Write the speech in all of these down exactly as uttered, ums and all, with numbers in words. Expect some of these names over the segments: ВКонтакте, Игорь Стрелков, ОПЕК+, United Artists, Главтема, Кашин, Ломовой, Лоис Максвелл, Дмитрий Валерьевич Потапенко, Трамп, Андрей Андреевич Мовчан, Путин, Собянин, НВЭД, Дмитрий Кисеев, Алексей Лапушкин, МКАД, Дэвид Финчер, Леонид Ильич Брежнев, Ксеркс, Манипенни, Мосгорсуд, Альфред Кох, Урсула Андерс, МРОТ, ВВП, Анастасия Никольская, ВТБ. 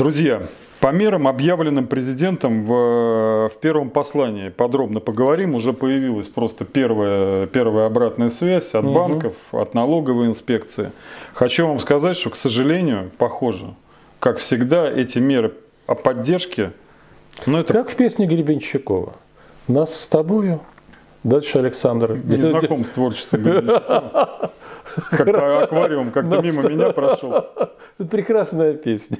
Друзья, по мерам, объявленным президентом в, в первом послании, подробно поговорим. Уже появилась просто первая, первая обратная связь от угу. банков, от налоговой инспекции. Хочу вам сказать, что, к сожалению, похоже, как всегда, эти меры о поддержке... Ну, это... Как в песне Гребенщикова. Нас с тобою... Дальше Александр. Не знаком с творчеством Гребенщикова. Как-то аквариум как-то мимо меня прошел. Прекрасная песня.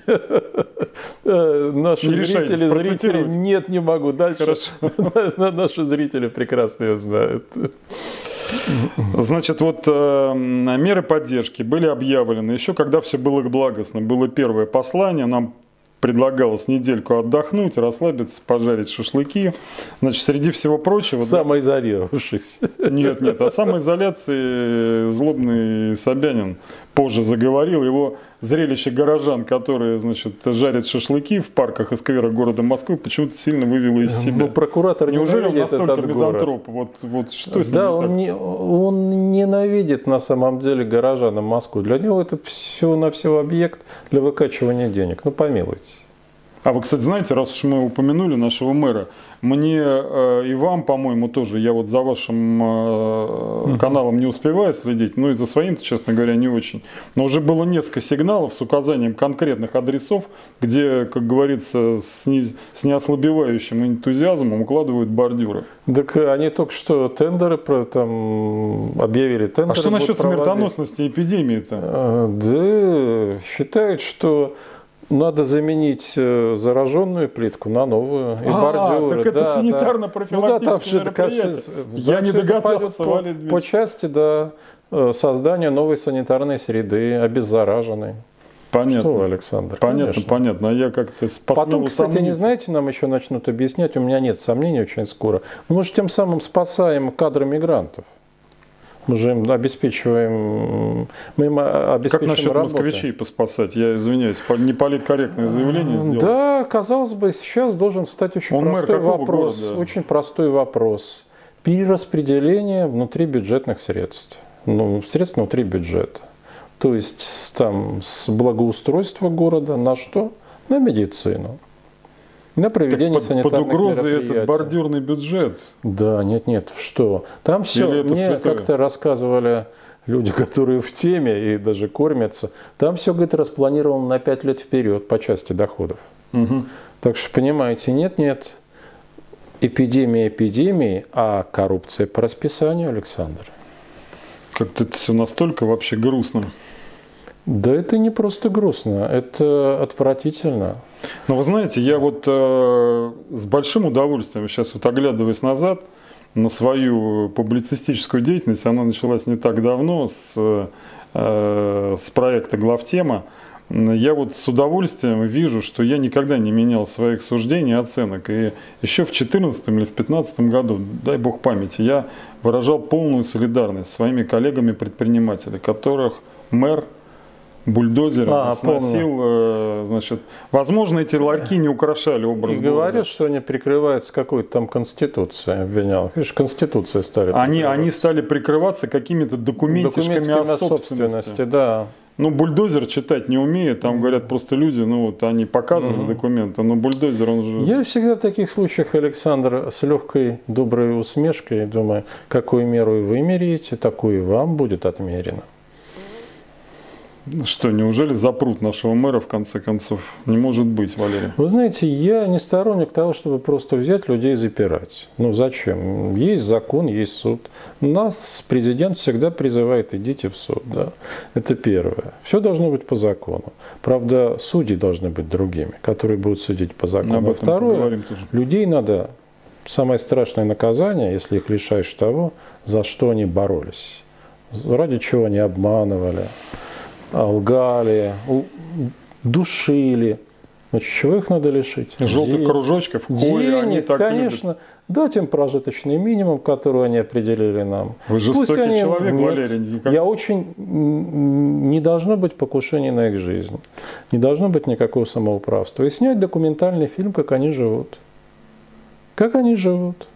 Наши зрители, зрители... Нет, не могу. Дальше наши зрители прекрасно ее знают. Значит, вот э, меры поддержки были объявлены еще, когда все было благостно. Было первое послание, нам предлагалось недельку отдохнуть, расслабиться, пожарить шашлыки. Значит, среди всего прочего... Самоизолировавшись. Нет, нет. О самоизоляции злобный Собянин позже заговорил. Его зрелище горожан, которые, значит, жарят шашлыки в парках и скверах города Москвы, почему-то сильно вывело из себя. Но прокуратор неужели он настолько мизантроп? Вот, вот что с ним? Да, он, не, он ненавидит на самом деле горожан и Москву. Для него это всего-навсего объект для выкачивания денег. Ну, помилуйте. А вы, кстати, знаете, раз уж мы упомянули нашего мэра, мне э, и вам, по-моему, тоже, я вот за вашим э, uh-huh. каналом не успеваю следить, ну и за своим-то, честно говоря, не очень. Но уже было несколько сигналов с указанием конкретных адресов, где, как говорится, с, не, с неослабевающим энтузиазмом укладывают бордюры. Так они только что тендеры про, там, объявили. Тендеры. А что насчет проводить. Смертоносности эпидемии-то? А, да, считают, что... Надо заменить зараженную плитку на новую. И а, бордюры. Так это да, санитарно-профилактическое да. мероприятие. Ну, да, я не догадался, по, по части да, создания новой санитарной среды, обеззараженной. Понятно. Что, Александр? Понятно, конечно. понятно. А я как-то посмел Потом, кстати, сомнений. не знаете, нам еще начнут объяснять, у меня нет сомнений очень скоро. Мы же тем самым спасаем кадры мигрантов. Мы же им обеспечиваем, мы им обеспечиваем Как насчет работы. москвичей поспасать? Я извиняюсь, не политкорректное заявление сделал. Да, казалось бы, сейчас должен встать очень Он простой вопрос. Города? Очень простой вопрос. Перераспределение внутри бюджетных средств. Ну, средств внутри бюджета. То есть там, с благоустройства города на что? На медицину. На проведение под, санитарных под угрозой этот бордюрный бюджет? Да, нет, нет, что? Там все, мне как-то рассказывали люди, которые в теме и даже кормятся, там все, говорит, распланировано на пять лет вперед по части доходов. Угу. Так что, понимаете, нет, нет, эпидемия эпидемии, а коррупция по расписанию, Александр. Как-то это все настолько вообще грустно. Да это не просто грустно, это отвратительно. Но вы знаете, я вот э, с большим удовольствием сейчас вот оглядываясь назад на свою публицистическую деятельность, она началась не так давно с, э, с проекта «Главтема», я вот с удовольствием вижу, что я никогда не менял своих суждений и оценок. И еще в две тысячи четырнадцатом или в две тысячи пятнадцатом году, дай бог памяти, я выражал полную солидарность с своими коллегами-предпринимателями, которых мэр бульдозером а, сносил, э, значит, возможно, эти ларьки не украшали образ города. И говорят, что они прикрываются какой-то там конституцией, обвинял. Видишь, конституция стали они, они стали прикрываться какими-то документишками о собственности. собственности да. Ну, бульдозер читать не умеет, там, говорят, просто люди, ну, вот они показывали mm-hmm. документы, но бульдозер, он же... Я всегда в таких случаях, Александр, с легкой доброй усмешкой, думаю, какую меру вы меряете, такую и вам будет отмерено. Что, неужели запрут нашего мэра, в конце концов? Не может быть, Валерий. Вы знаете, я не сторонник того, чтобы просто взять людей и запирать. Ну, зачем? Есть закон, есть суд. Нас президент всегда призывает, идите в суд. Да? Это первое. Все должно быть по закону. Правда, судьи должны быть другими, которые будут судить по закону. А второе, людей надо... Самое страшное наказание, если их лишаешь того, за что они боролись. Ради чего они обманывали. Лгали, душили. Значит, чего их надо лишить? Желтых денег, кружочков, коли они так конечно. Любят. Дать им прожиточный минимум, который они определили нам. Вы жестокий они... человек, Нет, Валерий. Никак... Я очень... Не должно быть покушений на их жизнь. Не должно быть никакого самоуправства. И снять документальный фильм, как они живут. Как они живут.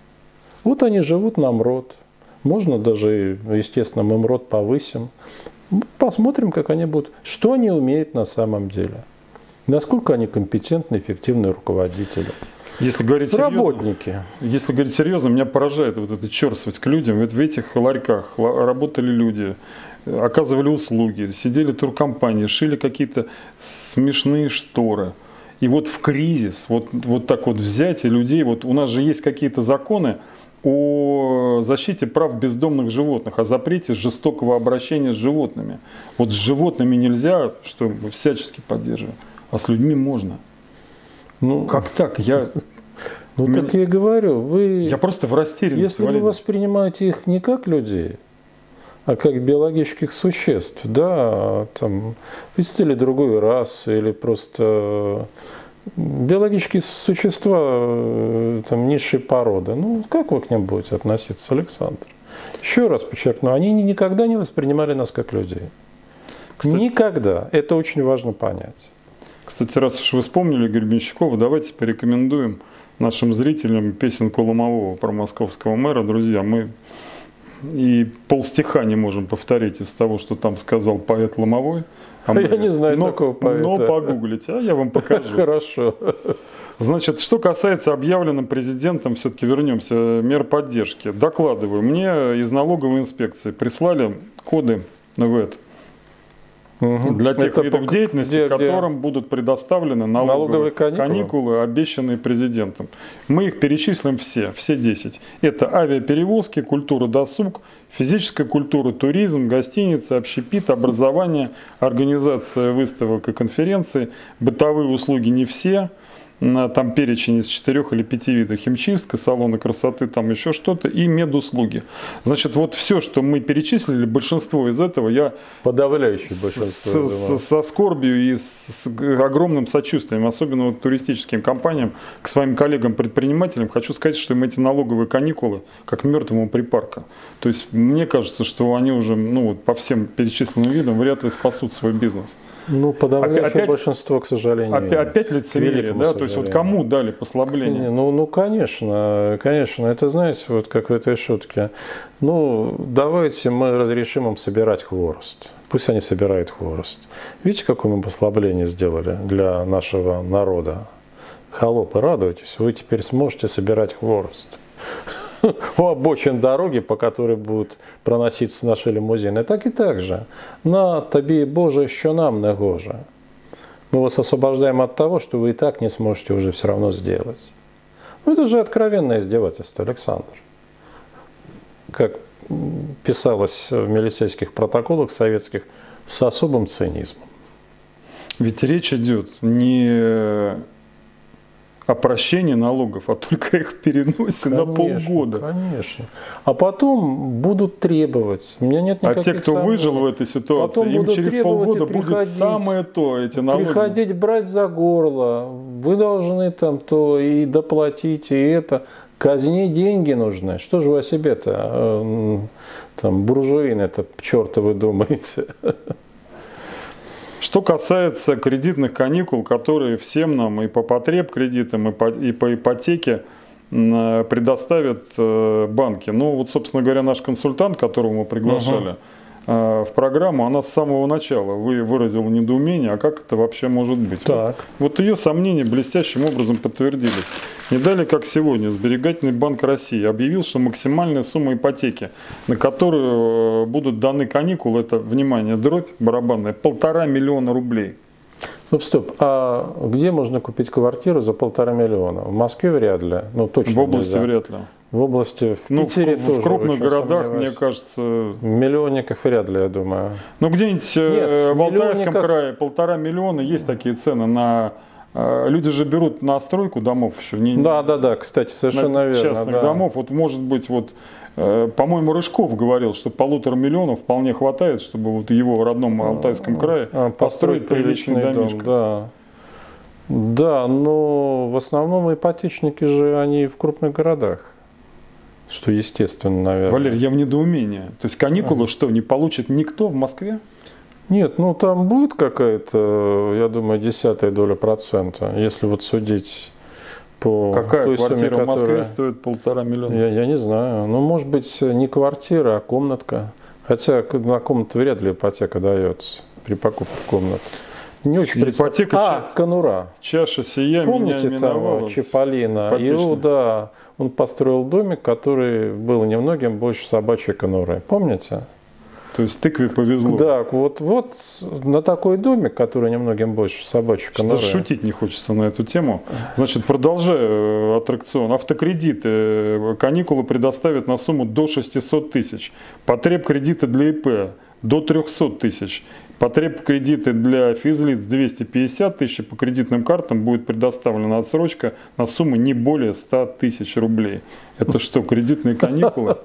Вот они живут на МРОТ. Можно даже, естественно, мы МРОТ повысим. Посмотрим, как они будут, что они умеют на самом деле. насколько они компетентны, эффективны руководители. Если говорить Работники. Серьезно, если говорить серьезно, меня поражает вот эта черствость к людям. Ведь в этих ларьках работали люди, оказывали услуги, сидели туркомпании, шили какие-то смешные шторы. И вот в кризис, вот, вот так вот взять и людей, вот у нас же есть какие-то законы о защите прав бездомных животных, о запрете жестокого обращения с животными. Вот с животными нельзя, что мы всячески поддерживаем, а с людьми можно. Ну, как так? Я... Ну, меня... так я и говорю. Вы... Я просто в растерянности. Если вы воспринимаете их не как людей, а как биологических существ, да, там, представители другой расы или просто биологические существа там, низшей породы, ну, как вы к ним будете относиться, Александр? Еще раз подчеркну, они никогда не воспринимали нас как людей. Кстати... Никогда. Это очень важно понять. Кстати, раз уж вы вспомнили Гребенщикова, давайте порекомендуем нашим зрителям песенку Ломового про московского мэра. Друзья, мы и полстиха не можем повторить из того, что там сказал поэт Ломовой. А мы... Я не знаю но, такого поэта. Но погуглите, а я вам покажу. Хорошо. Значит, что касается объявленным президентом, все-таки вернемся, мер поддержки. Докладываю, мне из налоговой инспекции прислали коды НВЭД. Угу. Для тех Это видов по... деятельности, где, которым где? будут предоставлены налоговые, налоговые каникулы? каникулы, обещанные президентом. Мы их перечислим все, все десять. Это авиаперевозки, культура досуг, физическая культура, туризм, гостиницы, общепит, образование, организация выставок и конференций, бытовые услуги не все. Там перечень из четырех или пяти видов: химчистка, салоны красоты, там еще что-то, и медуслуги. Значит, вот все, что мы перечислили, большинство из этого я подавляющее большинство с, со скорбью и с огромным сочувствием, особенно вот туристическим компаниям, к своим коллегам-предпринимателям, хочу сказать, что им эти налоговые каникулы как мертвому припарка. То есть мне кажется, что они уже, ну, вот, по всем перечисленным видам вряд ли спасут свой бизнес. Ну, подавляющее опять, большинство, к сожалению. Опять, опять лицемерие, да? То есть вот кому дали послабление? Не, ну, ну, конечно, конечно. Это, знаете, вот как в этой шутке. Ну, давайте мы разрешим им собирать хворост. Пусть они собирают хворост. Видите, какое мы послабление сделали для нашего народа? Холопы, радуйтесь, вы теперь сможете собирать хворост. У обочин дороги, по которой будут проноситься наши лимузины, так и так же. На тобі, Боже, що нам не гоже. Мы вас освобождаем от того, что вы и так не сможете уже все равно сделать. Ну, это же откровенное издевательство, Александр. Как писалось в милицейских протоколах советских, с особым цинизмом. Ведь речь идет не о прощении налогов, а только их переносе на полгода. Конечно. А потом будут требовать. У меня нет никаких. А те, кто самых... выжил в этой ситуации, потом им через полгода будет самое то, эти налоги. Приходить брать за горло. Вы должны там то и доплатить, и это. Казни деньги нужны. Что же вы о себе-то, там, буржуин, это черта вы думаете? Что касается кредитных каникул, которые всем нам и по потреб кредитам, и по, и по ипотеке предоставят банки. Ну вот, собственно говоря, наш консультант, которого мы приглашали uh-huh. в программу, она с самого начала выразила недоумение, а как это вообще может быть? Так. Вот ее сомнения блестящим образом подтвердились. Не далее, как сегодня, Сберегательный банк России объявил, что максимальная сумма ипотеки, на которую будут даны каникулы, это, внимание, дробь барабанная, полтора миллиона рублей. Стоп, стоп. А где можно купить квартиру за полтора миллиона? В Москве вряд ли. Ну, точно в области нельзя. Вряд ли. В области, в ну, Питере в, тоже. В крупных городах, мне кажется... В миллионниках вряд ли, я думаю. Ну, где-нибудь Нет, в Алтайском миллионниках... крае полтора миллиона есть такие цены на... Люди же берут на стройку домов еще. Не, да, да, да, кстати, совершенно верно. Частных да. домов. Вот, может быть, вот, по-моему, Рыжков говорил, что полутора миллионов вполне хватает, чтобы вот его в родном Алтайском крае построить, построить приличный, приличный домишко. Дом, да. да, но в основном ипотечники же, они в крупных городах. Что естественно, наверное. Валерий, я в недоумении. То есть каникулы а. что, не получит никто в Москве? Нет, ну там будет какая-то, я думаю, десятая доля процента, если вот судить по Какая той квартира сумме, которая... в Москве стоит полтора миллиона? Я, я не знаю. Ну, может быть, не квартира, а комнатка. Хотя на комнату вряд ли ипотека дается при покупке комнаты. Не очень предпочитаю. А, конура. Чаша сия. Помните меня того Чиполлино? Иуда, он построил домик, который был немногим больше собачьей конуры. Помните? То есть тыкве повезло. Да, вот, вот на такой домик, который немногим больше собачьей конуры. Что-то шутить не хочется на эту тему. Значит, продолжаю аттракцион. Автокредиты. Каникулы предоставят на сумму до шестисот тысяч. Потреб кредита для ИП до трехсот тысяч. Потреб кредиты для физлиц двести пятьдесят тысяч, и по кредитным картам будет предоставлена отсрочка на сумму не более ста тысяч рублей. Это что, кредитные каникулы?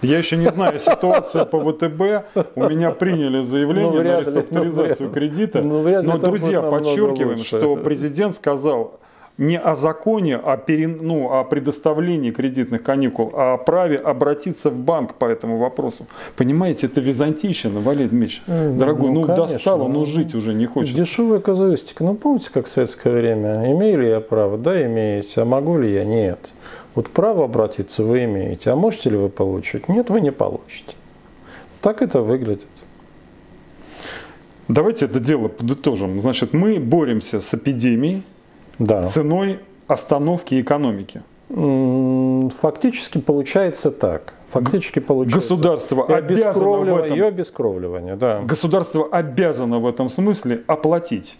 Я еще не знаю ситуацию по ВТБ. У меня приняли заявление на реструктуризацию кредита. Но, друзья, подчеркиваем, что президент сказал не о законе, а пере, ну, о предоставлении кредитных каникул, а о праве обратиться в банк по этому вопросу. Понимаете, это византийщина, Валерий Дмитриевич. Ну, дорогой, ну, ну достало, ну, ну жить уже не хочется. Дешевая казуистика. Ну помните, как в советское время? Имею ли я право? Да, имеете. А могу ли я? Нет. Вот право обратиться вы имеете. А можете ли вы получить? Нет, вы не получите. Так это выглядит. Давайте это дело подытожим. Значит, мы боремся с эпидемией. Да. Ценой остановки экономики. Фактически получается так. Фактически получается. Государство и обязано в этом, и обескровливание, да. Государство обязано в этом смысле оплатить.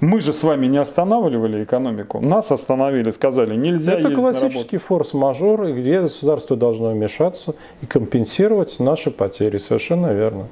Мы же с вами не останавливали экономику. Нас остановили, сказали, нельзя. Это классический форс-мажор, где государство должно вмешаться и компенсировать наши потери. Совершенно верно.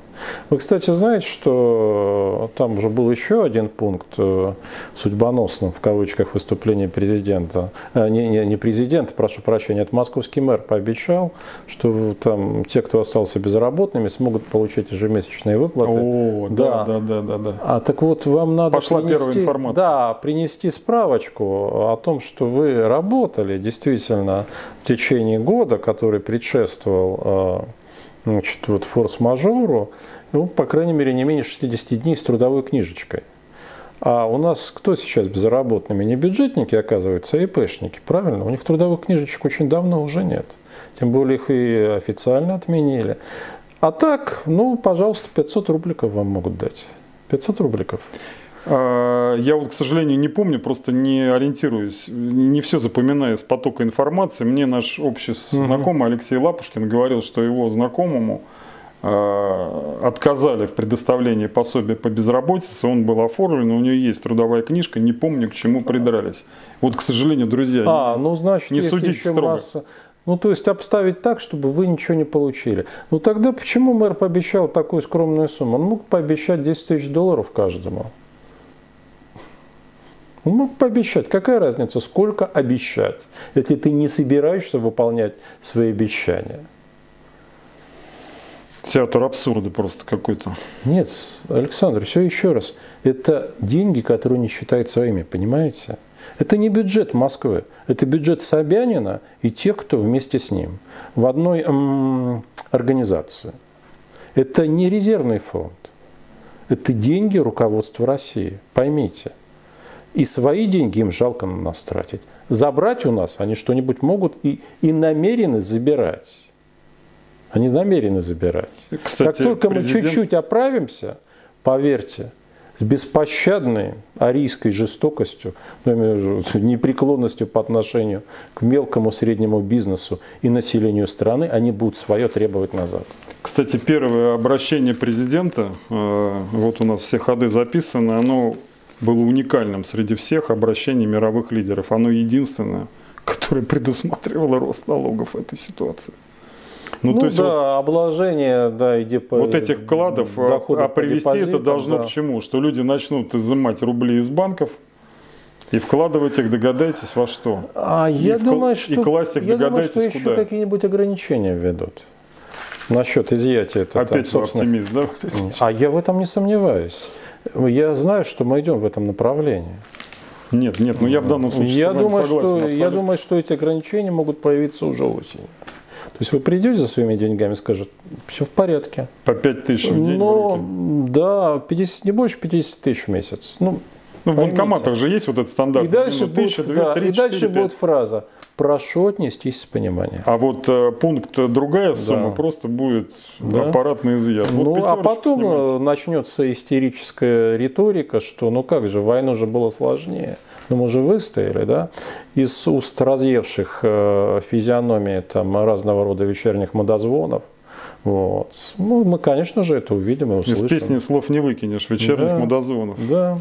Вы, кстати, знаете, что там уже был еще один пункт в судьбоносном, в кавычках, выступлении президента. Не, не, не президента, прошу прощения, это московский мэр пообещал, что там те, кто остался безработными, смогут получить ежемесячные выплаты. О, да, да, да, да, да. А так вот вам надо Пошла принести, первая информация. Да, принести справочку о том, что вы работали действительно в течение года, который предшествовал, значит, вот форс-мажору, ну, по крайней мере, не менее шестидесяти дней с трудовой книжечкой. А у нас кто сейчас безработными? Не бюджетники, оказывается, а ИПшники, правильно? У них трудовых книжечек очень давно уже нет. Тем более их и официально отменили. А так, ну, пожалуйста, пятьсот рубликов вам могут дать. пятьсот рубликов. Я вот, к сожалению, не помню, просто не ориентируюсь, не все запоминаю с потока информации. Мне наш общий знакомый Алексей Лапушкин говорил, что его знакомому отказали в предоставлении пособия по безработице, он был оформлен, у нее есть трудовая книжка, не помню, к чему придрались. Вот, к сожалению, друзья, а, ну, значит, не судите строго. Масса... Ну, то есть обставить так, чтобы вы ничего не получили. Ну, тогда почему мэр пообещал такую скромную сумму? Он мог пообещать десять тысяч долларов каждому. Он мог пообещать. Какая разница, сколько обещать, если ты не собираешься выполнять свои обещания? Театр абсурда просто какой-то. Нет, Александр, все еще раз. Это деньги, которые не считают своими, понимаете? Это не бюджет Москвы. Это бюджет Собянина и тех, кто вместе с ним. В одной м-м, организации. Это не резервный фонд. Это деньги руководства России. Поймите. И свои деньги им жалко на нас тратить. Забрать у нас они что-нибудь могут и, и намерены забирать. Они намерены забирать. Кстати, как только президент... мы чуть-чуть оправимся, поверьте, с беспощадной арийской жестокостью, непреклонностью по отношению к мелкому среднему бизнесу и населению страны, они будут свое требовать назад. Кстати, первое обращение президента, вот у нас все ходы записаны, оно... было уникальным среди всех обращений мировых лидеров. Оно единственное, которое предусматривало рост налогов в этой ситуации. Ну, ну то есть да, вот, обложение, да, иди по, вот этих вкладов, а привести это должно да. к чему? Что люди начнут изымать рубли из банков и вкладывать их, догадайтесь, во что? А я и думаю, вкл... что, и класть их, я догадайтесь, думаю, что еще какие-нибудь ограничения введут. Насчет изъятия. Это, Опять там, собственно... оптимист, да? А я в этом не сомневаюсь. Я знаю, что мы идем в этом направлении. Нет, нет, но я в данном случае я думаю, согласен. Что, я думаю, что эти ограничения могут появиться уже осенью. То есть вы придете за своими деньгами и скажут, все в порядке. По пять тысяч в день? Ну, да, пятьдесят, не больше пятидесяти тысяч в месяц. Ну, Ну, в банкоматах же есть вот этот стандарт. И дальше, ну, тысяча, будет, две, да, три, и четыре, дальше будет фраза: прошу отнестись с пониманием. А вот э, пункт другая сумма, да, просто будет, да, аппаратный изъят. Вот, ну, а потом снимается, начнется истерическая риторика, что ну как же, войну же было сложнее. Но мы же выстояли, да? Из уст разъевших э, физиономии там разного рода вечерних модозвонов. Вот. Ну, мы, конечно же, это увидим и услышим. Из песни слов не выкинешь, вечерних, да, модозвонов. Да.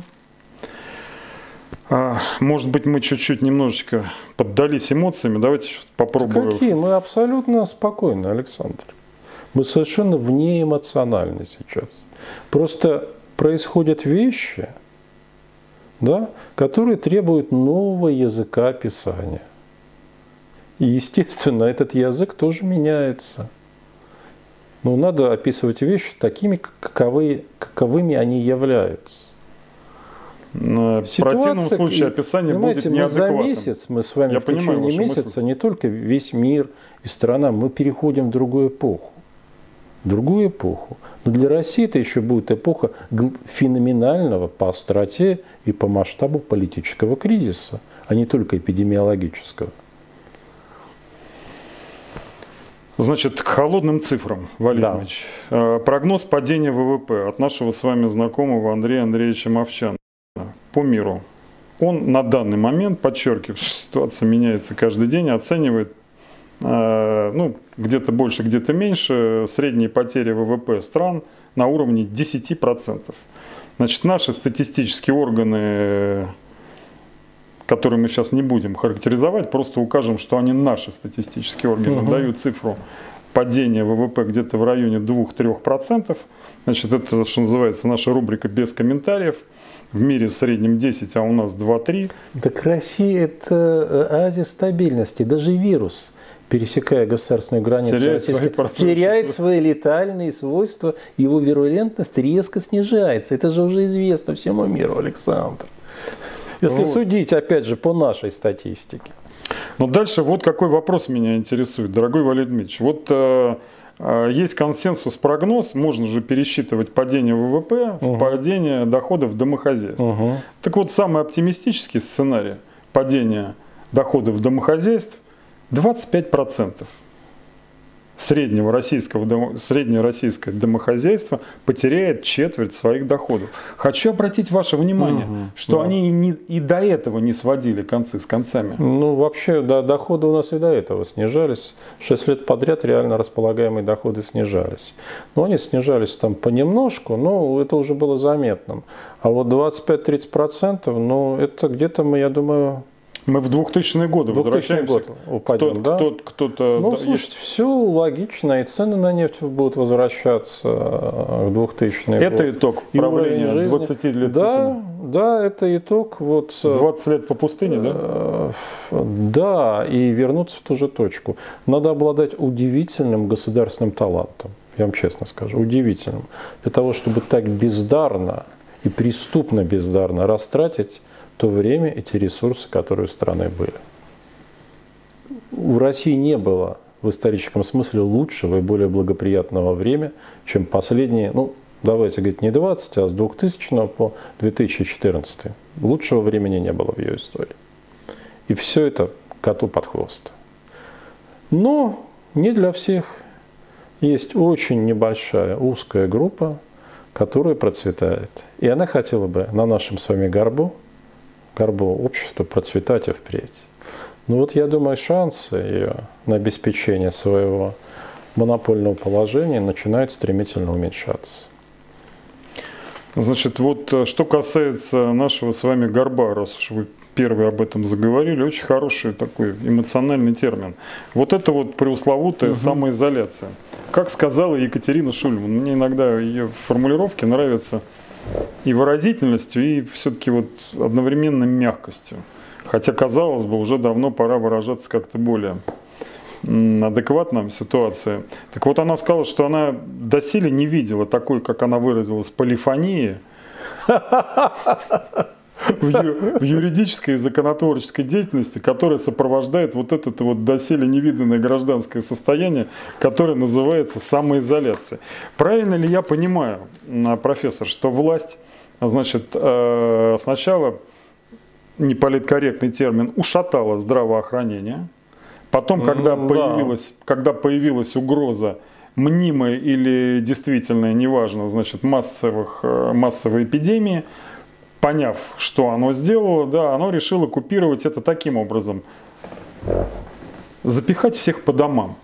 Может быть, мы чуть-чуть немножечко поддались эмоциями. Давайте попробуем. Какие? Мы абсолютно спокойны, Александр. Мы совершенно внеэмоциональны сейчас. Просто происходят вещи, да, которые требуют нового языка описания. И, естественно, этот язык тоже меняется. Но надо описывать вещи такими, каковы, каковыми они являются. В противном случае описание будет неадекватным. Мы за месяц, мы с вами в течение месяца, не только весь мир и страна, мы переходим в другую эпоху. Другую эпоху. Но для России это еще будет эпоха феноменального по остроте и по масштабу политического кризиса, а не только эпидемиологического. Значит, к холодным цифрам, Валерий Ильич. Да. Прогноз падения ВВП от нашего с вами знакомого Андрея Андреевича Мовчана по миру. Он на данный момент, подчеркиваю, ситуация меняется каждый день, оценивает, ну, где-то больше, где-то меньше, средние потери ВВП стран на уровне десяти процентов. Значит, наши статистические органы, которые мы сейчас не будем характеризовать, просто укажем, что они наши статистические органы, угу, дают цифру падения ВВП где-то в районе двух-трёх процентов. Значит, это, что называется, наша рубрика «Без комментариев». В мире в среднем десять, а у нас два-три. Так Россия – это оазис стабильности. Даже вирус, пересекая государственную границу, теряет свои, теряет свои летальные свойства, его вирулентность резко снижается. Это же уже известно всему миру, Александр. Если вот судить, опять же, по нашей статистике. Но дальше вот какой вопрос меня интересует, дорогой Валерий Дмитриевич. Вот э, э, есть консенсус, прогноз, можно же пересчитывать падение ВВП, угу, в падение доходов домохозяйств. Угу. Так вот, самый оптимистический сценарий падения доходов домохозяйств двадцать пять процентов среднего российского, среднероссийское домохозяйство потеряет четверть своих доходов. Хочу обратить ваше внимание, угу, что, да, они и, не, и до этого не сводили концы с концами. Ну, вообще, да, доходы у нас и до этого снижались. Шесть лет подряд реально располагаемые доходы снижались. Но они снижались там понемножку, но это уже было заметным. А вот двадцать пять-тридцать процентов, ну, это где-то мы, я думаю... Мы в двухтысячные годы возвращаемся. Упадем, да? Кто-то, ну, да, слушайте, есть... все логично, и цены на нефть будут возвращаться в двухтысячные годы. Это итог правления двадцати лет, да, Путина. Да, это итог. Вот, двадцать лет по пустыне, э, да? Да, и вернуться в ту же точку. Надо обладать удивительным государственным талантом, я вам честно скажу, удивительным. Для того, чтобы так бездарно и преступно бездарно растратить то время эти ресурсы, которые у страны были. В России не было в историческом смысле лучшего и более благоприятного времени, чем последние, ну, давайте говорить, не двадцать, а с двухтысячного по две тысячи четырнадцатый. Лучшего времени не было в ее истории. И все это коту под хвост. Но не для всех. Есть очень небольшая узкая группа, которая процветает. И она хотела бы на нашем с вами горбу, горбу общества процветать и впредь. Но вот я думаю, шансы ее на обеспечение своего монопольного положения начинают стремительно уменьшаться. Значит, вот что касается нашего с вами горба, раз уж вы первые об этом заговорили, очень хороший такой эмоциональный термин. Вот это вот преусловутая, угу, самоизоляция. Как сказала Екатерина Шульман, мне иногда ее формулировки нравятся и выразительностью, и все-таки вот одновременно мягкостью. Хотя, казалось бы, уже давно пора выражаться как-то более адекватно ситуации. Так вот, она сказала, что она доселе не видела такой, как она выразилась, полифонии. в юридической и законотворческой деятельности, которая сопровождает вот это вот доселе невиданное гражданское состояние, которое называется самоизоляция. Правильно ли я понимаю, профессор, что власть, значит, сначала, неполиткорректный термин, ушатала здравоохранение, потом, когда, ну, появилась, да. когда появилась угроза, мнимая или действительная, неважно, значит, массовых, массовой эпидемии, поняв, что оно сделало, да, оно решило купировать это таким образом. Запихать всех по домам.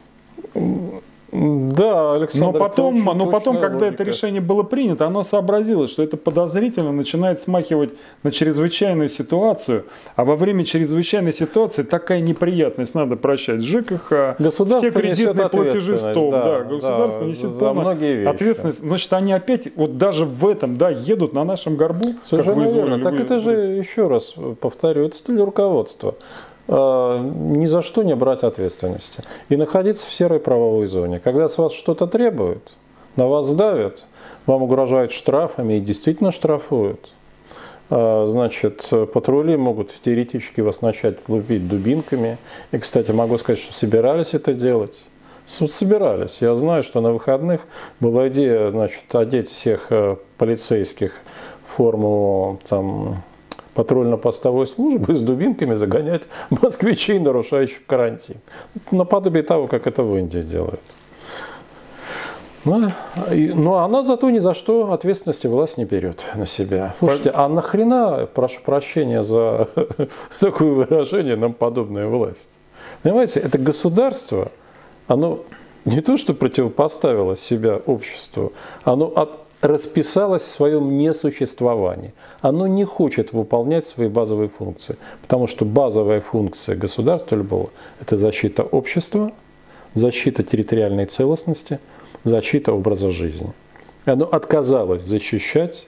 Да, Александр, но потом, но потом когда логика. это решение было принято, оно сообразило, что это подозрительно начинает смахивать на чрезвычайную ситуацию, а во время чрезвычайной ситуации такая неприятность, надо прощать ЖКХ, все кредитные платежи стоп, да, да, государство да, несет полную ответственность. Значит, они опять вот даже в этом, да, едут на нашем горбу. Совершенно как верно. Так это же, еще раз повторю, это стиль руководства. Ни за что не брать ответственности и находиться в серой правовой зоне. Когда с вас что-то требуют, на вас давят, вам угрожают штрафами и действительно штрафуют. Значит, патрули могут теоретически вас начать лупить дубинками. И, кстати, могу сказать, что собирались это делать. Вот собирались. Я знаю, что на выходных была идея, значит, одеть всех полицейских в форму там патрульно-постовой службы и с дубинками загонять москвичей, нарушающих карантин. Наподобие того, как это в Индии делают. Но, и, но она зато ни за что ответственности власть не берет на себя. Слушайте, а нахрена, прошу прощения за такое выражение, нам подобная власть? Понимаете, это государство, оно не то что противопоставило себя обществу, оно от расписалось в своем несуществовании. Оно не хочет выполнять свои базовые функции, потому что базовая функция государства любого – это защита общества, защита территориальной целостности, защита образа жизни. И оно отказалось защищать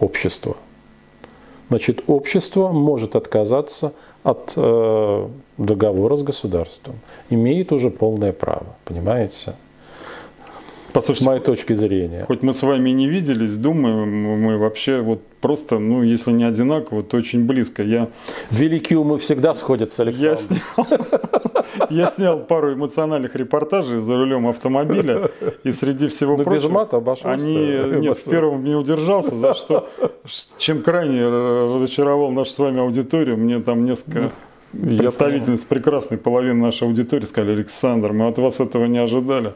общество. Значит, общество может отказаться от э, договора с государством, имеет уже полное право, понимаете? Послушайте, с моей точки зрения. Хоть мы с вами не виделись, думаю, мы вообще вот просто, ну, если не одинаково, то очень близко. Я... Великие умы всегда сходятся, Александр. Я снял... Я снял пару эмоциональных репортажей за рулем автомобиля, и среди всего Но прочего, без мата обошлось, они... Нет, в первом не удержался, за что, чем крайне разочаровал нашу с вами аудиторию, мне там несколько... Представительница прекрасной половины нашей аудитории сказали: Александр, мы от вас этого не ожидали.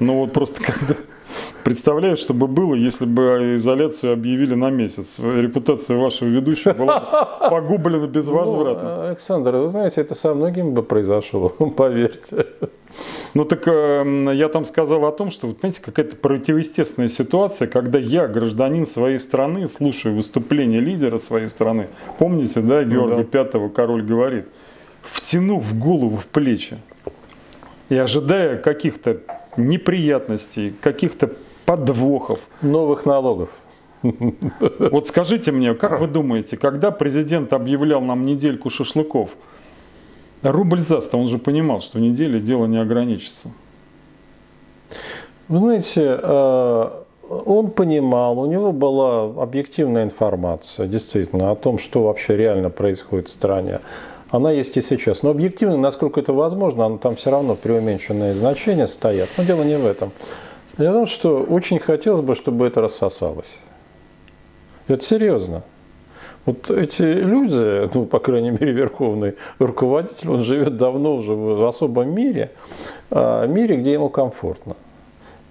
Ну вот просто когда... Представляю, что бы было, если бы изоляцию объявили на месяц. Репутация вашего ведущего была погублена безвозвратно. Ну, Александр, вы знаете, это со многими бы произошло, поверьте. Ну так я там сказал о том, что, вот, понимаете, какая-то противоестественная ситуация, когда я, гражданин своей страны, слушаю выступление лидера своей страны. Помните, да, Георгия Пятого, король говорит, втянув голову в плечи и ожидая каких-то неприятностей, каких-то подвохов. Новых налогов. Вот скажите мне, как вы думаете, когда президент объявлял нам недельку шашлыков, рубль заста, он же понимал, что неделя дело не ограничится. Вы знаете, он понимал, у него была объективная информация, действительно, о том, что вообще реально происходит в стране. Она есть и сейчас. Но объективно, насколько это возможно, она там все равно преуменьшенные значения стоят. Но дело не в этом. Я думаю, что очень хотелось бы, чтобы это рассосалось. Это серьезно. Вот эти люди, ну, по крайней мере, верховный руководитель, он живет давно уже в особом мире, мире, где ему комфортно.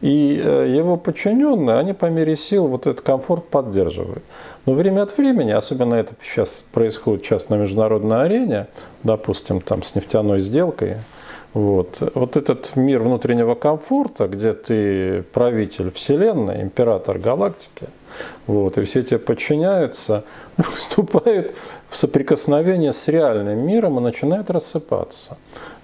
И его подчиненные, они по мере сил вот этот комфорт поддерживают. Но время от времени, особенно это сейчас происходит сейчас на международной арене, допустим, там с нефтяной сделкой, вот, вот этот мир внутреннего комфорта, где ты правитель вселенной, император галактики, вот, и все тебе подчиняются, вступает в соприкосновение с реальным миром и начинает рассыпаться.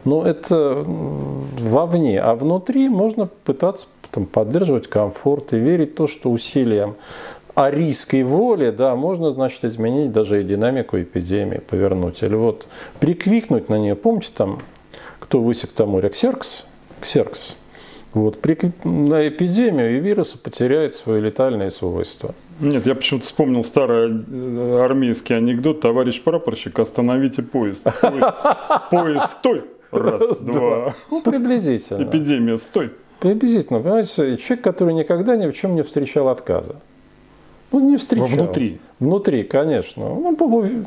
Но это вовне, а внутри можно пытаться там поддерживать комфорт и верить в то, что усилием арийской воли, да, можно, значит, изменить даже и динамику эпидемии, повернуть. Или вот прикрикнуть на нее. Помните, там, кто высек тому Рексеркс? Ксеркс. Вот. При, на эпидемию и вирус потеряет свои летальные свойства. Нет, я почему-то вспомнил старый армейский анекдот: товарищ прапорщик, остановите поезд. Поезд, стой! Раз, два. Ну, приблизительно. Эпидемия, стой. Приблизительно. Понимаете, человек, который никогда ни в чем не встречал отказа. Ну, не встречал. Внутри. Внутри, конечно. Ну,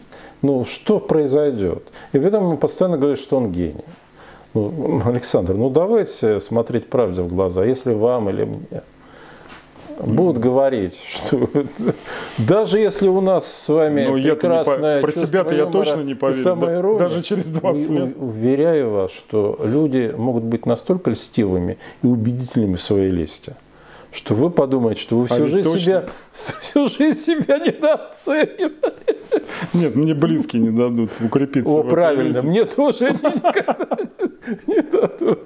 ну, что произойдет? И при этом ему постоянно говорят, что он гений. Ну, Александр, ну давайте смотреть правде в глаза, если вам или мне будут говорить, что даже если у нас с вами но прекрасное по... про себя-то я точно не поверю, да, даже через двадцать лет. Уверяю вас, что люди могут быть настолько льстивыми и убедительными в своей лести, что вы подумаете, что вы всю, а жизнь, себя, всю жизнь себя недооценивали. Нет, мне близкие не дадут укрепиться. О, правильно, жизни. Мне тоже никогда не дадут.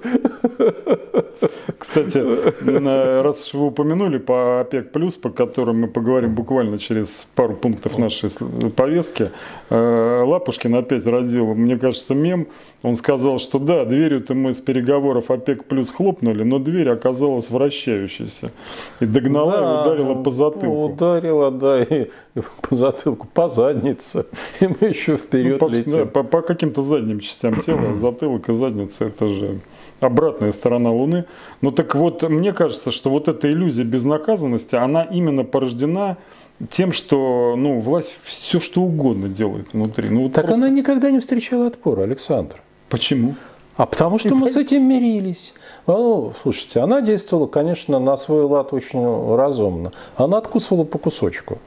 Кстати, раз уж вы упомянули по ОПЕК+, по которым мы поговорим буквально через пару пунктов нашей повестки, Лапушкин опять родил, мне кажется, мем. Он сказал, что да, дверью-то мы с переговоров ОПЕК+ хлопнули, но дверь оказалась вращающейся. И догнала, да, и ударила по затылку. Ударила, да, и, и по затылку, по заднице. И мы еще вперед ну, по, летим. Да, по, по каким-то задним частям тела, затылок и задница, это же обратная сторона Луны. Ну так вот, мне кажется, что вот эта иллюзия безнаказанности, она именно порождена тем, что ну, власть все что угодно делает внутри. Ну, вот так просто... она никогда не встречала отпора, Александр. Почему? А потому что и мы по... с этим мирились. Ну, слушайте, она действовала, конечно, на свой лад очень разумно. Она откусывала по кусочку.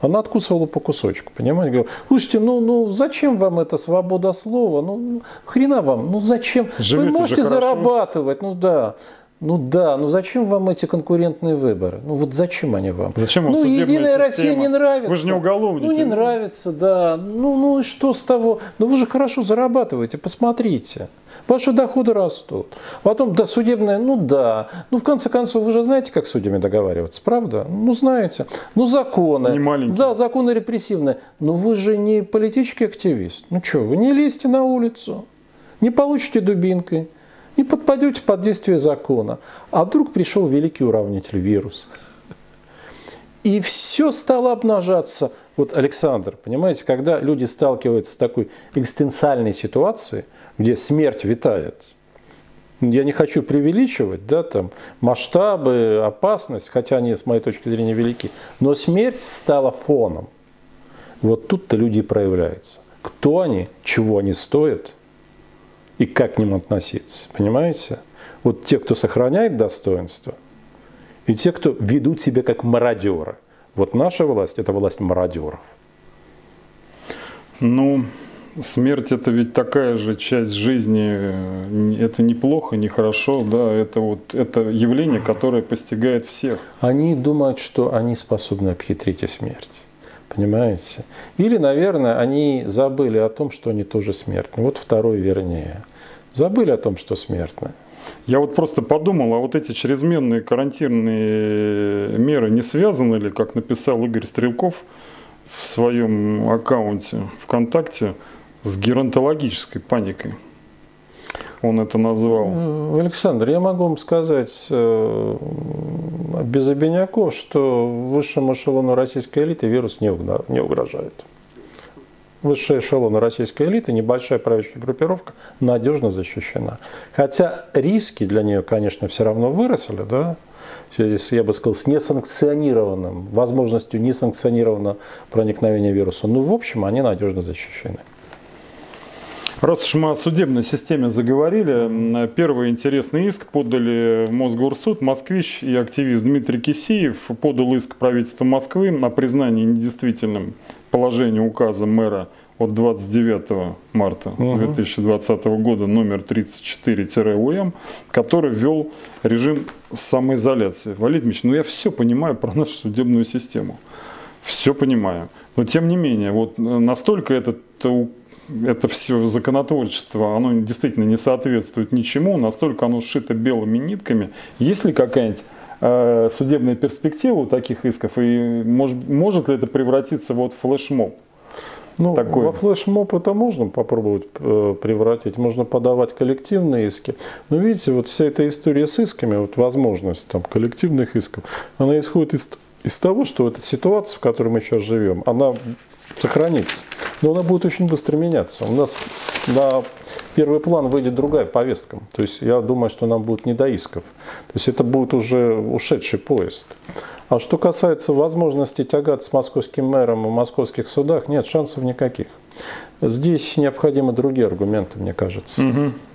Она откусывала по кусочку, понимаете? Говорила, слушайте, ну, ну зачем вам эта свобода слова? Ну, хрена вам, ну зачем? Живете, вы можете зарабатывать, ну да. Ну да, ну зачем вам эти конкурентные выборы? Ну вот зачем они вам? Зачем вам ну, судебная Единая система? Россия не нравится. Вы же не уголовники. Ну не нравится, да. Ну, ну и что с того? Ну вы же хорошо зарабатываете, посмотрите. Ваши доходы растут. Потом, да, судебная, ну да. Ну в конце концов, вы же знаете, как с судьями договариваться, правда? Ну знаете. Ну законы. Не маленькие. Да, законы репрессивные. Но вы же не политический активист. Ну что, вы не лезьте на улицу. Не получите дубинкой. Не подпадете под действие закона. А вдруг пришел великий уравнитель вирус. И все стало обнажаться. Вот, Александр, понимаете, когда люди сталкиваются с такой экзистенциальной ситуацией, где смерть витает, я не хочу преувеличивать, да, там, масштабы, опасность, хотя они, с моей точки зрения, велики, но смерть стала фоном. Вот тут-то люди проявляются. Кто они, чего они стоят? И как к ним относиться, понимаете? Вот те, кто сохраняет достоинство, и те, кто ведут себя как мародеры. Вот наша власть – это власть мародеров. Ну, смерть – это ведь такая же часть жизни. Это неплохо, нехорошо, да, это, вот, это явление, которое постигает всех. Они думают, что они способны обхитрить и смерть. Понимаете? Или, наверное, они забыли о том, что они тоже смертны. Вот второй вернее. Забыли о том, что смертны. Я вот просто подумал, а вот эти чрезмерные карантинные меры не связаны ли, как написал Игорь Стрелков в своем аккаунте ВКонтакте, с геронтологической паникой? Он это назвал. Александр, я могу вам сказать без обиняков, что высшему эшелону российской элиты вирус не угрожает. Высший эшелон российской элиты, небольшая правящая группировка, надежно защищена. Хотя риски для нее, конечно, все равно выросли, да? В связи с, я бы сказал, с несанкционированным, возможностью несанкционированного проникновения вируса. Но в общем они надежно защищены. Раз уж мы о судебной системе заговорили, первый интересный иск подали в Мосгорсуд. Москвич и активист Дмитрий Кисеев подал иск правительству Москвы о признании недействительным положения указа мэра от двадцать девятого марта две тысячи двадцатого года номер тридцать четыре УМ, который ввел режим самоизоляции. Валерий Дмитриевич, ну я все понимаю про нашу судебную систему. Все понимаю. Но тем не менее, вот настолько этот указ, это все законотворчество, оно действительно не соответствует ничему, настолько оно сшито белыми нитками. Есть ли какая-нибудь э, судебная перспектива у таких исков? И мож, может ли это превратиться вот в флешмоб? Ну, такой... во флешмоб это можно попробовать превратить, можно подавать коллективные иски. Но видите, вот вся эта история с исками, вот возможность там, коллективных исков, она исходит из, из того, что эта ситуация, в которой мы сейчас живем, она сохранится. Но она будет очень быстро меняться. У нас на первый план выйдет другая повестка. То есть я думаю, что нам будет не до исков. То есть это будет уже ушедший поезд. А что касается возможности тягаться с московским мэром в московских судах, нет шансов никаких. Здесь необходимы другие аргументы, мне кажется.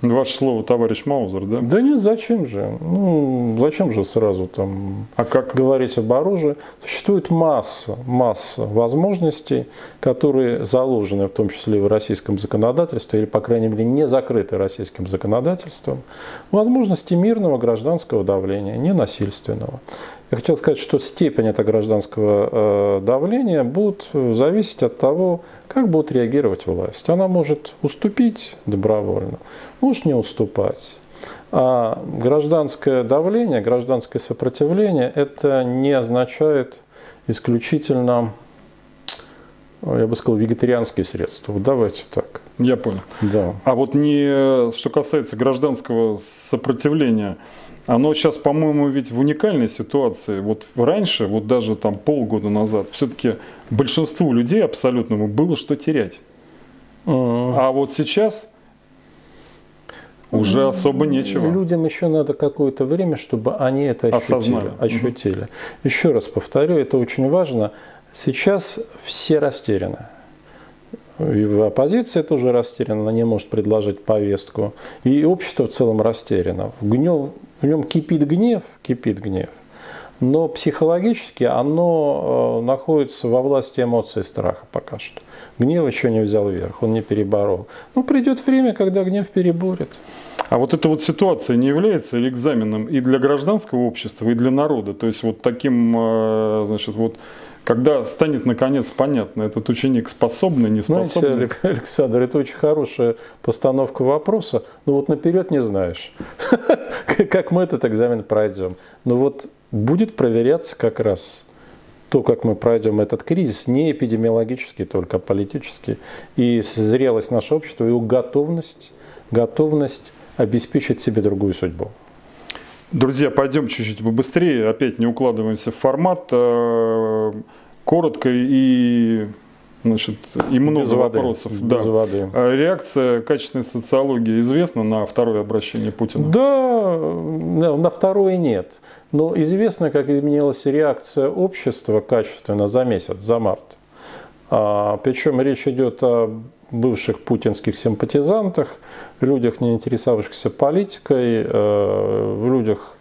Угу. Ваше слово, товарищ Маузер, да? Да нет, зачем же? Ну, зачем же сразу там а как? говорить об оружии? Существует масса, масса возможностей, которые заложены в том числе и в российском законодательстве, или, по крайней мере, не закрыты российским законодательством. Возможности мирного гражданского давления, ненасильственного. Я хотел сказать, что степень этого гражданского давления будет зависеть от того, как будет реагировать власть. Она может уступить добровольно, может не уступать. А гражданское давление, гражданское сопротивление, это не означает исключительно, я бы сказал, вегетарианские средства. Давайте так. Я понял. Да. А вот не, что касается гражданского сопротивления, оно сейчас, по-моему, ведь в уникальной ситуации. Вот раньше, вот даже там полгода назад, все-таки большинству людей абсолютному было что терять. Mm. А вот сейчас уже mm. особо нечего. Людям еще надо какое-то время, чтобы они это ощутили. ощутили. Mm. Еще раз повторю, это очень важно. Сейчас все растеряны. И оппозиция тоже растеряна, она не может предложить повестку. И общество в целом растеряно. В, гнев, в нем кипит гнев, кипит гнев. Но психологически оно находится во власти эмоций и страха пока что. Гнев еще не взял верх, он не переборол. Но придет время, когда гнев переборет. А вот эта вот ситуация не является ли экзаменом и для гражданского общества, и для народа? То есть вот таким, значит, вот... Когда станет, наконец, понятно, этот ученик способный, не способный? Знаете, Александр, это очень хорошая постановка вопроса. Ну вот наперед не знаешь, как мы этот экзамен пройдем. Но вот будет проверяться как раз то, как мы пройдем этот кризис, не эпидемиологический только, а политический. И зрелость нашего общества, его готовность, готовность обеспечить себе другую судьбу. Друзья, пойдем чуть-чуть побыстрее, опять не укладываемся в формат, коротко и, значит, и много без вопросов. Воды. Да. Без воды. Реакция качественной социологии известна на второе обращение Путина? Да, на второе нет, но известно, как изменилась реакция общества качественно за месяц, за март. Причем речь идет о бывших путинских симпатизантах, людях, не интересовавшихся политикой, э, людях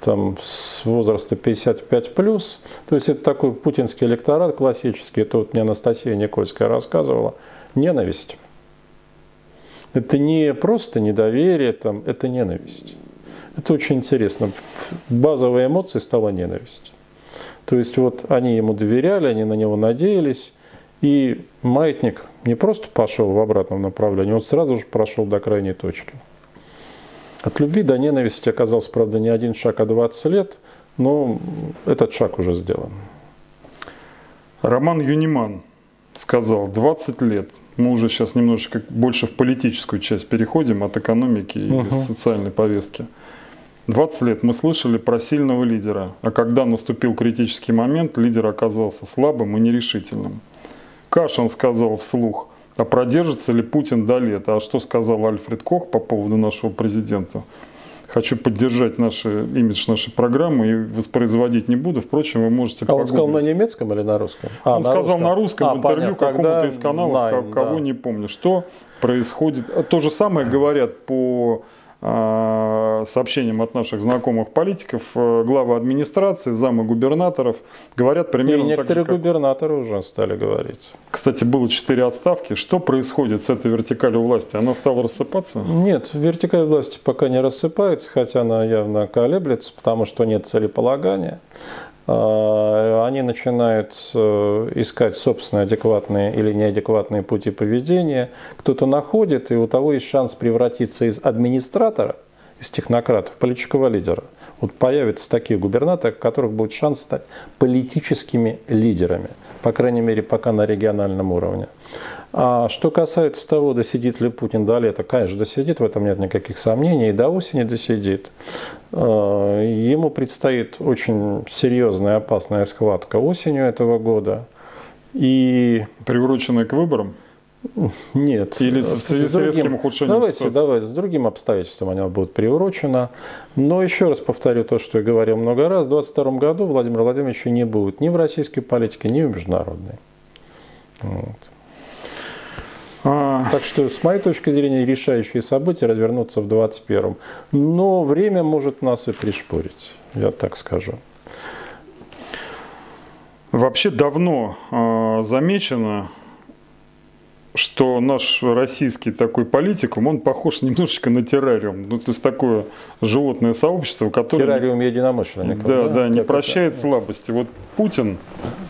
там, с возраста пятьдесят пять плюс. То есть это такой путинский электорат классический. Это вот мне Анастасия Никольская рассказывала. Ненависть. Это не просто недоверие, там, это ненависть. Это очень интересно. Базовой эмоцией стала ненависть. То есть вот они ему доверяли, они на него надеялись. И маятник не просто пошел в обратном направлении, он сразу же прошел до крайней точки. От любви до ненависти оказался, правда, не один шаг, а двадцать лет, но этот шаг уже сделан. Роман Юниман сказал, двадцать лет. Мы уже сейчас немножечко больше в политическую часть переходим, от экономики и угу. социальной повестки. двадцать лет мы слышали про сильного лидера, а когда наступил критический момент, лидер оказался слабым и нерешительным. Кашин сказал вслух, а продержится ли Путин до лета? А что сказал Альфред Кох по поводу нашего президента? Хочу поддержать наш имидж нашей программы и воспроизводить не буду. Впрочем, вы можете А погуглить. Он сказал на немецком или на русском? А, он на сказал русском. на русском а, в интервью какому-то из каналов, Nine, кого да. не помню. Что происходит? То же самое говорят по сообщениям от наших знакомых политиков, главы администрации, замы губернаторов, говорят примерно так же. И некоторые так же, как... губернаторы уже стали говорить. Кстати, было четыре отставки. Что происходит с этой вертикалью власти? Она стала рассыпаться? Нет, вертикаль власти пока не рассыпается, хотя она явно колеблется, потому что нет целеполагания. Они начинают искать собственные адекватные или неадекватные пути поведения. Кто-то находит, и у того есть шанс превратиться из администратора, из технократа, в политического лидера. вот появятся такие губернаторы, у которых будет шанс стать политическими лидерами, по крайней мере, пока на региональном уровне. А что касается того, досидит ли Путин до лета, конечно, досидит, в этом нет никаких сомнений, и до осени досидит. Ему предстоит очень серьезная опасная схватка осенью этого года. И... Приуроченная к выборам? Нет. Или в связи с резким ухудшением давайте, ситуации? Давайте, с другим обстоятельством она будет приурочена. Но еще раз повторю то, что я говорил много раз. В две тысячи двадцать втором году Владимира Владимировича не будет ни в российской политике, ни в международной. Вот. Так что, с моей точки зрения, решающие события развернутся в двадцать первом. Но время может нас и пришпорить, я так скажу. Вообще давно э, замечено, что наш российский такой политикум, он похож немножечко на террариум. Ну, то есть такое животное сообщество, которое... Террариум единомышленников. Да, да, да, не прощает это... слабости. Вот Путин,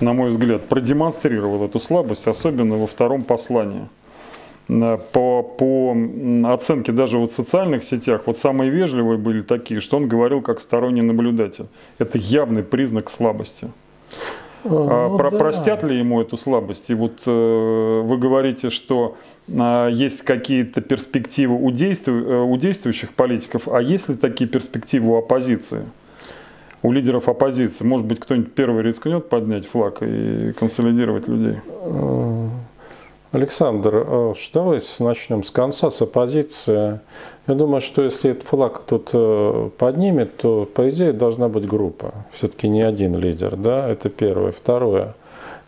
на мой взгляд, продемонстрировал эту слабость, особенно во втором послании. По, по оценке даже вот в социальных сетях, вот самые вежливые были такие, что он говорил как сторонний наблюдатель. Это явный признак слабости. А ну, про, да. Простят ли ему эту слабость? И вот э, вы говорите, что э, есть какие-то перспективы у, действу, у действующих политиков, а есть ли такие перспективы у оппозиции? У лидеров оппозиции? Может быть, кто-нибудь первый рискнет поднять флаг и консолидировать людей? Александр, давайте начнем с конца, с оппозиции. Я думаю, что если этот флаг кто-то поднимет, то, по идее, должна быть группа. Все-таки не один лидер, да, это первое. Второе.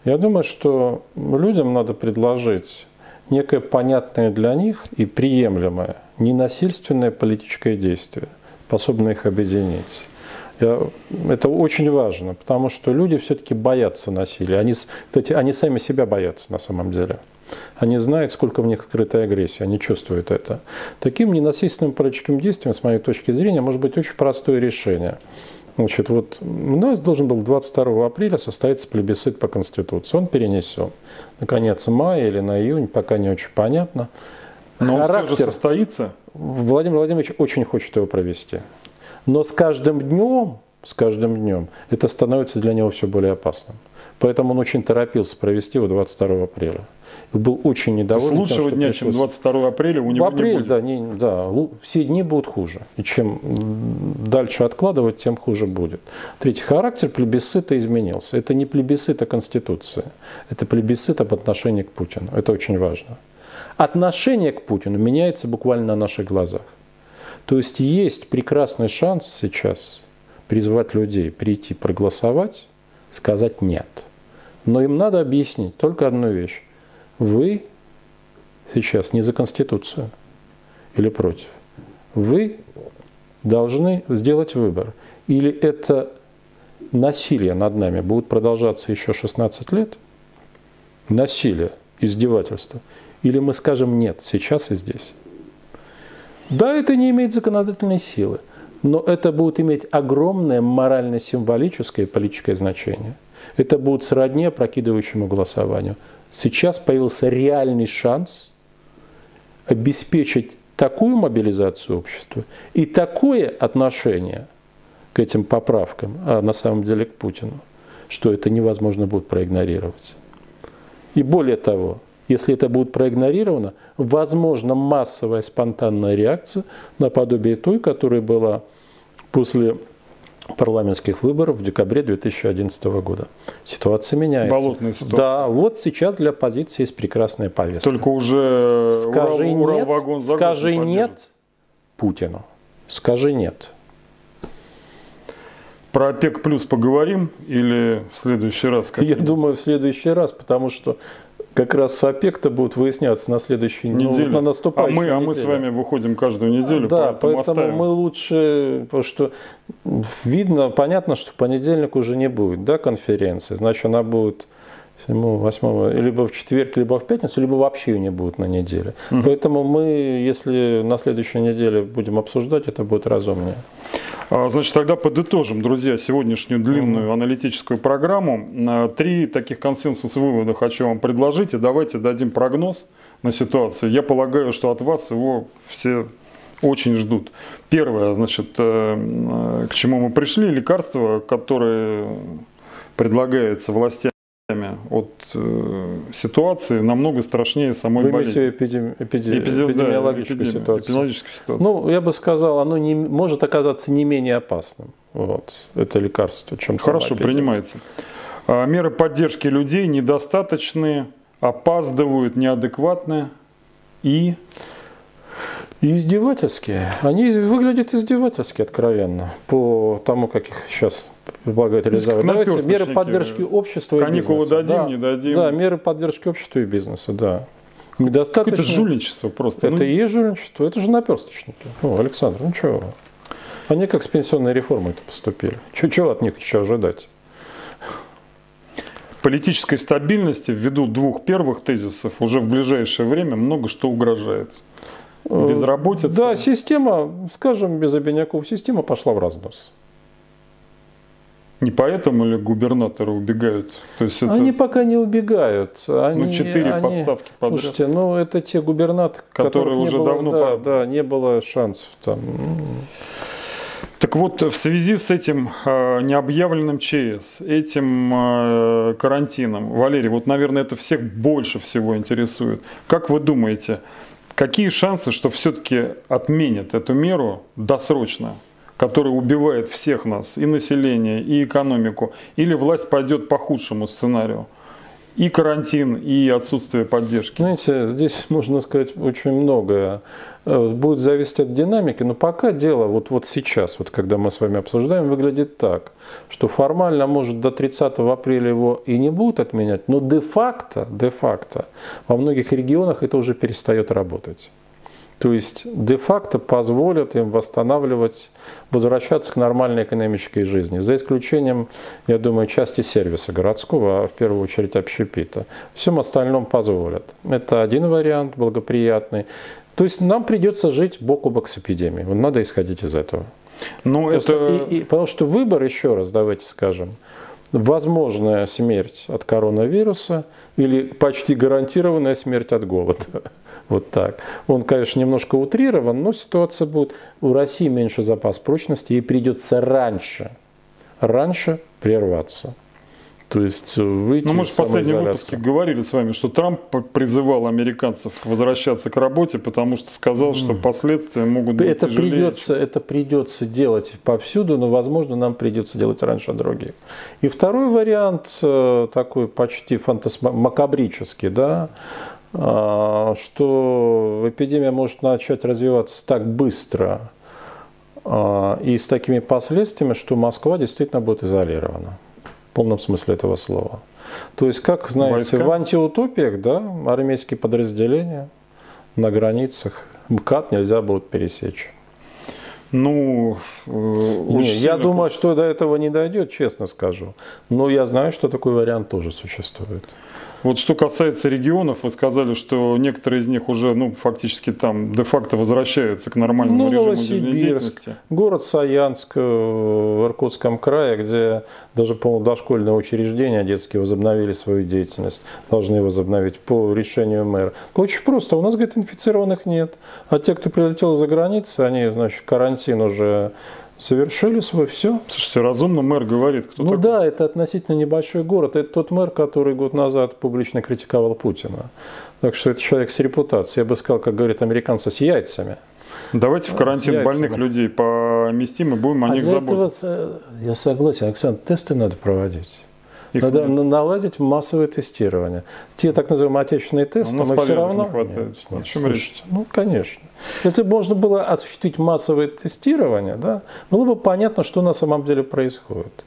Я думаю, что людям надо предложить некое понятное для них и приемлемое, ненасильственное политическое действие, способное их объединить. Я, это очень важно, потому что люди все-таки боятся насилия. Они, кстати, они сами себя боятся на самом деле. Они знают, сколько в них скрытой агрессии, они чувствуют это. Таким ненасильственным политическим действием, с моей точки зрения, может быть очень простое решение. Значит, вот у нас должен был двадцать второго апреля состояться плебисцит по Конституции. Он перенесен на конец мая или на июнь, пока не очень понятно. Но характер... он все же состоится? Владимир Владимирович очень хочет его провести. Но с каждым днем, с каждым днем это становится для него все более опасным. Поэтому он очень торопился провести его двадцать второго апреля. И был очень недоволен. То есть лучшего тем, дня, пришлось... чем двадцать второго апреля у него в апрель, не будет? Да, не, да, все дни будут хуже. И чем дальше откладывать, тем хуже будет. Третий, характер плебисцита изменился. Это не плебисцит о Конституции. Это плебисцит об отношении к Путину. Это очень важно. Отношение к Путину меняется буквально на наших глазах. То есть есть прекрасный шанс сейчас призвать людей прийти проголосовать, сказать «нет». Но им надо объяснить только одну вещь. Вы сейчас не за Конституцию или против. Вы должны сделать выбор. Или это насилие над нами будет продолжаться еще шестнадцать лет, насилие, издевательство, или мы скажем «нет» сейчас и здесь. Да, это не имеет законодательной силы, но это будет иметь огромное морально-символическое и политическое значение. Это будет сродни опрокидывающему голосованию. Сейчас появился реальный шанс обеспечить такую мобилизацию общества и такое отношение к этим поправкам, а на самом деле к Путину, что это невозможно будет проигнорировать. И более того, если это будет проигнорировано, возможно, массовая спонтанная реакция наподобие той, которая была после парламентских выборов в декабре две тысячи одиннадцатого года. Ситуация меняется. Болотная ситуация. Да, вот сейчас для оппозиции есть прекрасная повестка. Только уже скажи урал, нет, урал, вагон, загон, скажи нет Путину. Скажи нет. Про ОПЕК плюс поговорим или в следующий раз? Я думаю, в следующий раз, потому что как раз с ОПЕК-то будут выясняться на следующей неделе, ну, на наступающей а мы, неделе. А мы с вами выходим каждую неделю, да, поэтому, поэтому мы лучше, потому что видно, понятно, что в понедельник уже не будет, да, конференции, значит, она будет седьмого, восьмого, либо в четверг, либо в пятницу, либо вообще ее не будет на неделе. Угу. Поэтому мы, если на следующей неделе будем обсуждать, это будет разумнее. Значит, тогда подытожим, друзья, сегодняшнюю длинную аналитическую программу. Три таких консенсус-вывода хочу вам предложить. И давайте дадим прогноз на ситуацию. Я полагаю, что от вас его все, очень ждут. Первое, значит, к чему мы пришли, лекарства, которые предлагаются властями от ситуации, намного страшнее самой Вы болезни. Вы эпидеми... эпидеми... эпидеми... эпидемиологическую эпидеми... ситуацию. Эпидемиологическая ситуация. Ну, я бы сказал, оно не... может оказаться не менее опасным, вот, это лекарство, чем Хорошо, принимается. А меры поддержки людей недостаточные, опаздывают, неадекватные и... И издевательские. Они выглядят издевательски, откровенно, по тому, как их сейчас предлагает реализовать. Давайте меры поддержки общества и бизнеса. Каникулы дадим, да, не дадим. Да, меры поддержки общества и бизнеса, да. Недостаточно. Это жульничество просто. Это ну... и есть жульничество, это же наперсточники. О, Александр, ну чего? Они как с пенсионной реформой-то поступили. Чего от них еще ожидать? Политической стабильности ввиду двух первых тезисов уже в ближайшее время много что угрожает. Безработица. Да, система, скажем, без обиняков, система пошла в разнос. Не поэтому ли губернаторы убегают? То есть это... Они пока не убегают. Они, ну, четыре они... подставки подряд. Слушайте, ну это те губернаторы, которые уже не было, давно... Да, под... да, не было шансов там. Так вот, в связи с этим э, необъявленным ЧС, этим э, карантином, Валерий, вот, наверное, это всех больше всего интересует. Как вы думаете, какие шансы, что все-таки отменят эту меру досрочно, которая убивает всех нас, и население, и экономику, или власть пойдет по худшему сценарию? И карантин, и отсутствие поддержки. Знаете, здесь можно сказать очень многое. Будет зависеть от динамики, но пока дело вот, вот сейчас, вот когда мы с вами обсуждаем, выглядит так, что формально, может, до тридцатого апреля его и не будут отменять, но де-факто, де-факто во многих регионах это уже перестает работать. То есть де-факто позволят им восстанавливать, возвращаться к нормальной экономической жизни. За исключением, я думаю, части сервиса городского, а в первую очередь общепита. Всем остальном позволят. Это один вариант благоприятный. То есть нам придется жить бок о бок с эпидемией. Надо исходить из этого. Но это... и, и, потому что выбор, еще раз давайте скажем, возможная смерть от коронавируса или почти гарантированная смерть от голода. Вот так. Он, конечно, немножко утрирован, но ситуация будет. У России меньше запас прочности, ей придется раньше, раньше прерваться. То есть выйти из самоизоляции. Ну, мы же в последнем выпуске говорили с вами, что Трамп призывал американцев возвращаться к работе, потому что сказал, что последствия могут быть это тяжелее. Придется, это придется делать повсюду, но, возможно, нам придется делать раньше других. И второй вариант, такой почти фантасмакабрический, да, что эпидемия может начать развиваться так быстро и с такими последствиями, что Москва действительно будет изолирована. В полном смысле этого слова. То есть, как, знаете, войска в антиутопиях, да, армейские подразделения на границах, МКАД нельзя будет пересечь. Ну, не, я думаю, просто... что до этого не дойдет, честно скажу. Но я знаю, что такой вариант тоже существует. Вот что касается регионов, вы сказали, что некоторые из них уже, ну, фактически там де-факто возвращаются к нормальному ну, режиму Новосибирск, деятельности. Город Саянск в Иркутском крае, где даже, по-моему, дошкольные учреждения детские возобновили свою деятельность, должны возобновить по решению мэра. Очень просто, у нас, говорит, инфицированных нет, а те, кто прилетел за границу, они, значит, карантин уже... совершили свой все. Слушайте, разумно мэр говорит, кто Ну такой? Да, это относительно небольшой город. Это тот мэр, который год назад публично критиковал Путина. Так что это человек с репутацией. Я бы сказал, как говорят американцы, с яйцами. Давайте в карантин яйцами. больных людей поместим и будем о а них заботиться. Этого, я согласен, Александр, тесты надо проводить. Их надо нет. наладить массовое тестирование. Те так называемые отечественные тесты, но все равно... не хватает. Нет, нет, слушайте, ну, конечно. Если бы можно было осуществить массовое тестирование, да, было бы понятно, что на самом деле происходит.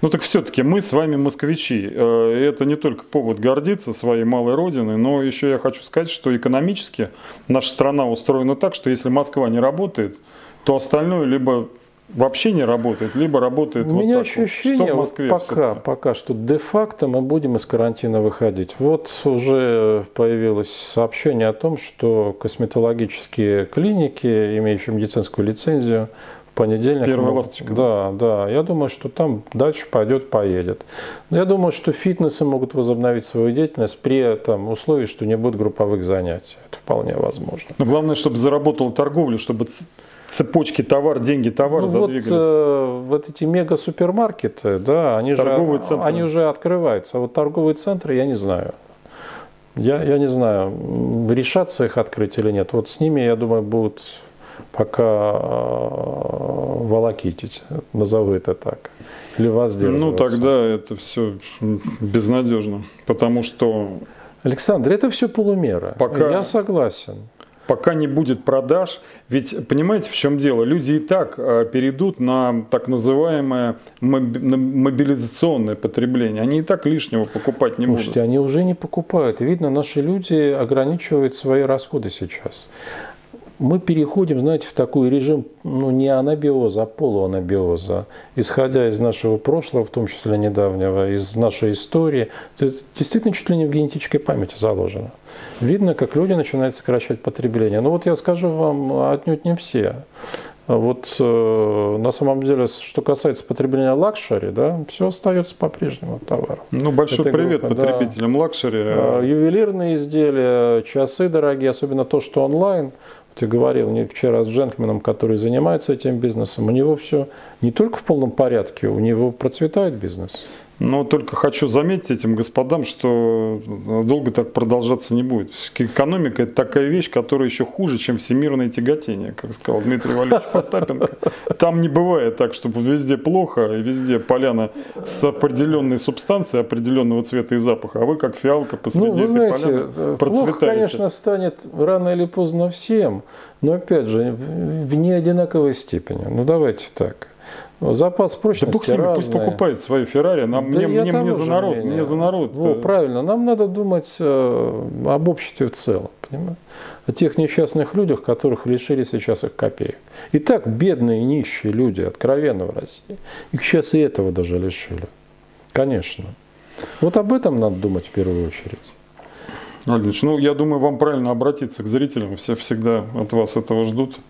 Ну так все-таки мы с вами москвичи. Это не только повод гордиться своей малой родиной, но еще я хочу сказать, что экономически наша страна устроена так, что если Москва не работает, то остальное либо... вообще не работает, либо работает вот так. У меня ощущение, что в Москве пока, пока что де-факто мы будем из карантина выходить. Вот уже появилось сообщение о том, что косметологические клиники, имеющие медицинскую лицензию, в понедельник. Первая ласточка. Да, да. Я думаю, что там дальше пойдет, поедет. Но я думаю, что фитнесы могут возобновить свою деятельность при там, условии, что не будет групповых занятий. Это вполне возможно. Но главное, чтобы заработала торговля, чтобы цепочки товар, деньги, товар ну задвигались. Вот, э, вот эти мега-супермаркеты, да, они торговые же, центры. Они уже открываются. А вот торговые центры я не знаю. Я, я не знаю, решатся их открыть или нет. Вот с ними, я думаю, будут... пока волокитить, назову это так, или воздерживаться. Ну, тогда это все безнадежно, потому что... Александр, это все полумера, пока... я согласен. Пока не будет продаж, ведь понимаете, в чем дело? Люди и так перейдут на так называемое мобилизационное потребление. Они и так лишнего покупать не Слушайте, будут. Они уже не покупают. Видно, наши люди ограничивают свои расходы сейчас. Мы переходим, знаете, в такой режим, ну, не анабиоза, а полуанабиоза, исходя из нашего прошлого, в том числе недавнего, из нашей истории. Это действительно чуть ли не в генетической памяти заложено. Видно, как люди начинают сокращать потребление. Но вот я скажу вам, отнюдь не все. Вот э, на самом деле, что касается потребления лакшери, да, все остается по-прежнему товаром. Ну, большой этой привет группы, потребителям да. лакшери. Э, ювелирные изделия, часы дорогие, особенно то, что онлайн. Ты говорил мне вчера с джентльменом, который занимается этим бизнесом, у него все не только в полном порядке, у него процветает бизнес. Но только хочу заметить этим господам, что долго так продолжаться не будет. Экономика – это такая вещь, которая еще хуже, чем всемирное тяготение, как сказал Дмитрий Валерьевич Потапенко. Там не бывает так, чтобы везде плохо, и везде поляна с определенной субстанцией, определенного цвета и запаха, а вы как фиалка посреди ну, этой знаете, поляны процветаете. Плохо, конечно, станет рано или поздно всем, но опять же в неодинаковой степени. Ну давайте так. Запас прочности да бог с ними, разные. Пусть покупает свою Феррари, да мне, мне, мне, за народ, мне за народ. Во, правильно, нам надо думать об обществе в целом, понимаете? О тех несчастных людях, которых лишили сейчас их копеек. И так бедные и нищие люди, откровенно в России, их сейчас и этого даже лишили. Конечно. Вот об этом надо думать в первую очередь. Ильич, ну я думаю, вам правильно обратиться к зрителям, все всегда от вас этого ждут.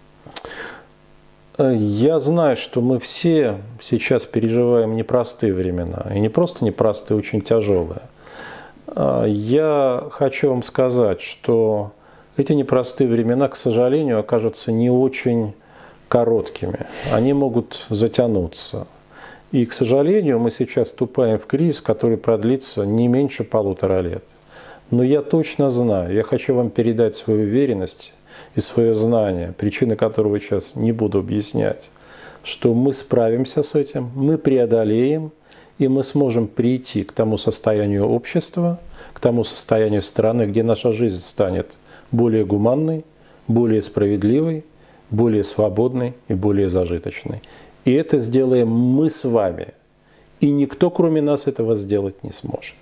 Я знаю, что мы все сейчас переживаем непростые времена. И не просто непростые, очень тяжелые. Я хочу вам сказать, что эти непростые времена, к сожалению, окажутся не очень короткими. Они могут затянуться. И, к сожалению, мы сейчас вступаем в кризис, который продлится не меньше полутора лет. Но я точно знаю, я хочу вам передать свою уверенность и свое знание, причины которого сейчас не буду объяснять, что мы справимся с этим, мы преодолеем, и мы сможем прийти к тому состоянию общества, к тому состоянию страны, где наша жизнь станет более гуманной, более справедливой, более свободной и более зажиточной. И это сделаем мы с вами, и никто, кроме нас, этого сделать не сможет.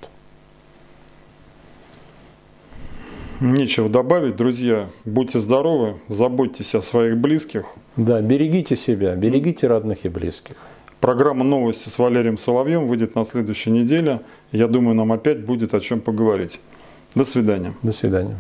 Нечего добавить, друзья. Будьте здоровы, заботьтесь о своих близких. Да, берегите себя, берегите родных и близких. Программа «Новости» с Валерием Соловьем выйдет на следующей неделе. Я думаю, нам опять будет о чем поговорить. До свидания. До свидания.